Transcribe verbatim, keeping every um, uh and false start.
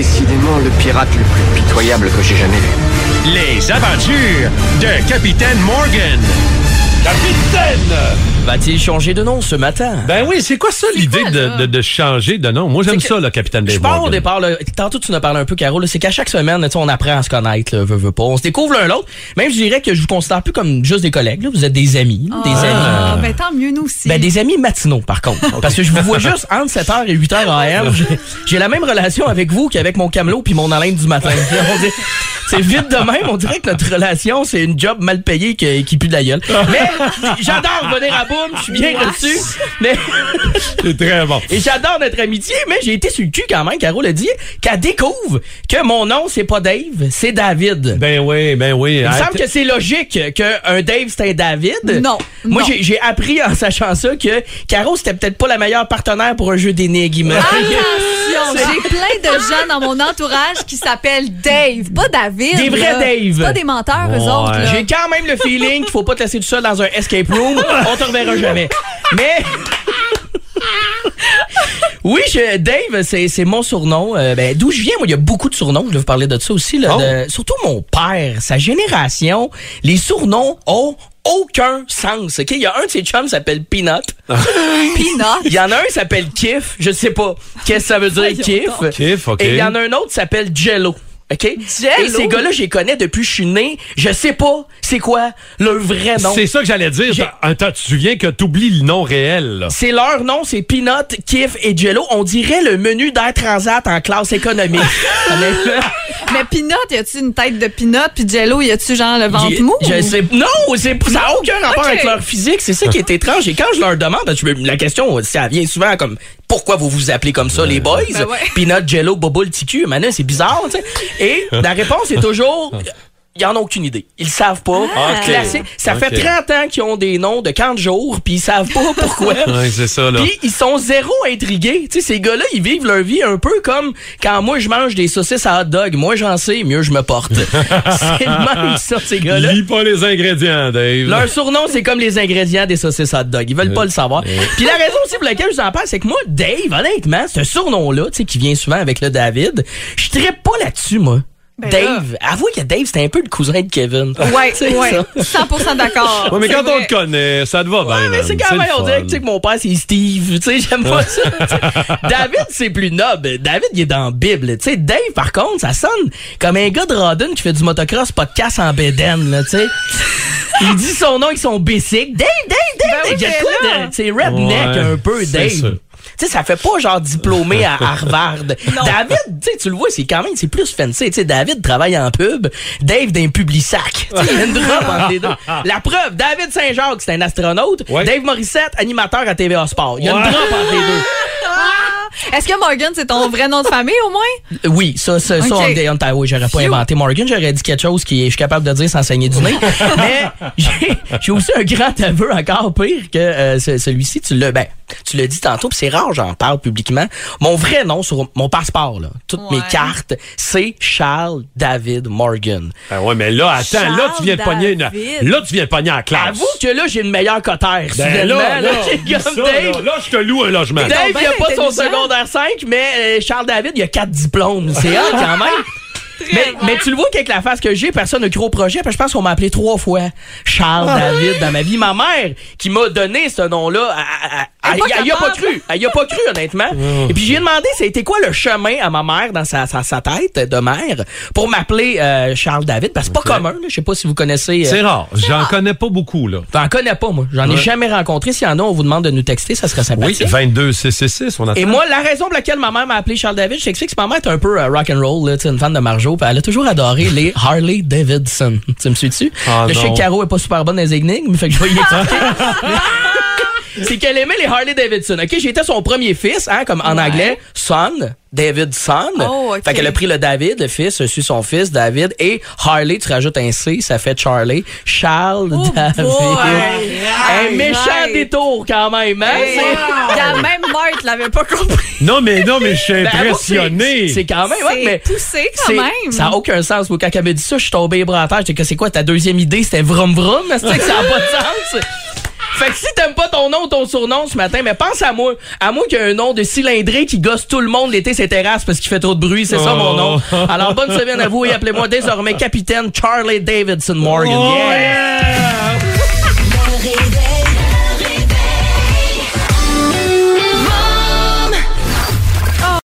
décidément le pirate le plus pitoyable que j'ai jamais vu. Les aventures de Capitaine Morgan. Capitaine! Va-t-il changer de nom ce matin? Ben oui, c'est quoi ça l'idée quoi, de, de, de changer de nom? Moi, j'aime ça, le Capitaine Baywarden. Je pars au départ, là, tantôt tu nous parlé un peu, Caro, là, c'est qu'à chaque semaine, on apprend à se connaître, là, veut, veut pas. On se découvre l'un l'autre. Même, je dirais que je vous considère plus comme juste des collègues. Là. Vous êtes des amis. Ah, des amis. Ah, ben tant mieux, nous aussi. Ben des amis matinaux, par contre. Okay. Parce que je vous vois juste entre sept heures et huit heures A M. J'ai, j'ai la même relation avec vous qu'avec mon camelot puis mon haleine du matin. C'est vite de même. On dirait que notre relation, c'est une job mal payée qui, qui pue de la gueule. Mais j'adore venir à boum. Je suis bien reçu. Mais... c'est très bon. Et j'adore notre amitié, mais j'ai été sur le cul quand même. Caro l'a dit qu'elle découvre que mon nom, c'est pas Dave, c'est David. Ben oui, ben oui. Il me semble que c'est logique qu'un Dave, c'est un David. Non. Moi, non. J'ai, j'ai appris en sachant ça que Caro, c'était peut-être pas la meilleure partenaire pour un jeu d'énigmes. Attention, j'ai plein de gens dans mon entourage qui s'appellent Dave, pas David. Des vrais Dave. C'est pas des menteurs, ouais. Eux autres. Là. J'ai quand même le feeling qu'il faut pas te laisser tout seul dans un escape room. On te reverra jamais. Mais... oui, je, Dave, c'est, c'est mon surnom. Euh, ben, d'où je viens, moi, il y a beaucoup de surnoms. Je vais vous parler de ça aussi. Là, oh. de, surtout mon père, sa génération, les surnoms ont... aucun sens, ok? Il y a un de ses chums qui s'appelle Peanut. Peanut? Il y en a un qui s'appelle Kiff. Je sais pas. Qu'est-ce que ça veut dire, Kiff? Kiff, ok. Et il y en a un autre qui s'appelle Jello. OK? Jello. Et ces gars-là, je les connais depuis que je suis né. Je sais pas c'est quoi leur vrai nom. C'est ça que j'allais dire. J'ai... tu te souviens que t'oublies le nom réel. Là. C'est leur nom, c'est Peanut, Kiff et Jello. On dirait le menu d'Air Transat en classe économique. Mais Peanut, y a-tu une tête de Peanut? Puis Jello, y a-tu genre le ventre y... mou? Je sais... Non, c'est... ça n'a aucun rapport okay. avec leur physique. C'est ça qui est étrange. Et quand je leur demande, la question, ça vient souvent comme... pourquoi vous vous appelez comme ça, les boys? Ben ouais. Peanut, Jello, Boboule, Ticu, maintenant, c'est bizarre, tu sais. Et la réponse est toujours... ils en ont aucune idée. Ils savent pas. Ah, okay. Ça fait okay. trente ans qu'ils ont des noms de camp de jour, puis ils savent pas pourquoi. Ouais, c'est ça, là. Puis ils sont zéro intrigués. Tu sais, ces gars-là, ils vivent leur vie un peu comme quand moi, je mange des saucisses à hot dog. Moi, j'en sais, mieux je me porte. C'est le même, ça, ces gars-là. Lis pas les ingrédients, Dave. Leur surnom, c'est comme les ingrédients des saucisses à hot dog. Ils veulent pas le savoir. Puis la raison aussi pour laquelle je vous en parle, c'est que moi, Dave, honnêtement, ce surnom-là, tu sais, qui vient souvent avec le David, je trippe pas là-dessus, moi. Ben Dave, là. Avouez que Dave, c'était un peu le cousin de Kevin. Ouais, c'est ouais. Ça. cent pour cent d'accord. Ouais, mais quand vrai. On te connaît, ça te va bien. Ouais, mais c'est quand même, on dirait que mon père, c'est Steve. Tu sais, j'aime pas ça. David, c'est plus noble. David, il est dans la Bible. Tu sais, Dave, par contre, ça sonne comme un gars de Rodden qui fait du motocross podcast en bédaine, là, tu sais. Il dit son nom, ils sont basic. Dave, Dave, Dave, ben Dave. Oui, de, c'est redneck ouais, un peu, Dave. C'est tu sais, ça fait pas genre diplômé à Harvard. Non. David, tu sais, tu le vois, c'est quand même, c'est plus fancy. Tu sais, David travaille en pub, Dave d'un publisac. Tu sais, il y a une drop entre les deux. La preuve, David Saint-Jacques, c'est un astronaute. Ouais. Dave Morissette, animateur à T V A Sport. Il y a ouais. une drop entre les deux. Est-ce que Morgan, c'est ton vrai nom de famille, au moins? Oui, ça, ça, okay. ça on dit, on oui, j'aurais pas inventé Morgan, j'aurais dit quelque chose que je suis capable de dire sans saigner du nez. Mais j'ai, j'ai aussi un grand aveu encore pire que euh, celui-ci. Tu l'as, ben, tu l'as dit tantôt, puis c'est rare, j'en parle publiquement. Mon vrai nom sur mon passeport, là, toutes ouais. mes cartes, c'est Charles David Morgan. Ben ouais, mais là, attends, Charles là, tu viens de pogner une, là, tu viens de pogner en classe. Avoue que là, j'ai une meilleure cotère. Ben là, là, là, ça, Dave, là, là, je te loue un logement. Dave, il n'y a pas son secondaire cinq, mais euh, Charles David, il a quatre diplômes. C'est hot quand même. Mais, mais tu le vois qu'avec la face que j'ai, personne n'a cru au projet, parce que je pense qu'on m'a appelé trois fois Charles ah, David oui. dans ma vie. Ma mère, qui m'a donné ce nom-là, elle n'y a pas cru. Elle n'y a pas cru, honnêtement. Mmh. Et puis, j'ai demandé, c'était quoi le chemin à ma mère dans sa, sa, sa tête de mère pour m'appeler euh, Charles David? Parce que c'est pas okay. commun. Je sais pas si vous connaissez... Euh, c'est rare. C'est J'en rare. connais pas beaucoup. Là. T'en connais pas, moi. J'en ouais. ai jamais rencontré. S'il y en a, on vous demande de nous texter. Ça serait sympathique. Oui, vingt-deux six six six. On attend. Et moi, la raison pour laquelle ma mère m'a appelé Charles David, je t'explique, c'est que ma mère est un peu euh, rock'n'roll, une fan de Marjo. Elle a toujours adoré les Harley Davidson. Tu me suis-tu? Ah, je sais que Caro est pas super bonne dans les énigmes, fait que je vais y expliquer. C'est qu'elle aimait les Harley Davidson. Ok, j'étais son premier fils, hein, comme en ouais. anglais, son. David Son. Oh, okay. Fait qu'elle a pris le David, le fils, suit son fils, David, et Harley, tu rajoutes un C, ça fait Charlie. Charles oh David. Boy. Un méchant right. détour quand même, hein? Hey. Wow. La même mère, tu l'avais pas compris. Non, mais non, mais je suis ben, impressionné. C'est, c'est quand même, ouais, mais. C'est poussé quand c'est, même. Ça n'a aucun sens. Quand elle m'a dit ça, je suis tombé bras à terre. J'étais que c'est quoi ta deuxième idée? C'était vroom vroom, c'est que ça n'a pas de sens. Fait que si t'aimes pas ton nom ou ton surnom ce matin, mais pense à moi. À moi qu'il y a un nom de cylindré qui gosse tout le monde l'été ses terrasses parce qu'il fait trop de bruit. C'est oh. ça mon nom. Alors bonne semaine à vous et appelez-moi désormais Capitaine Charlie Davidson Morgan. Oh, yeah.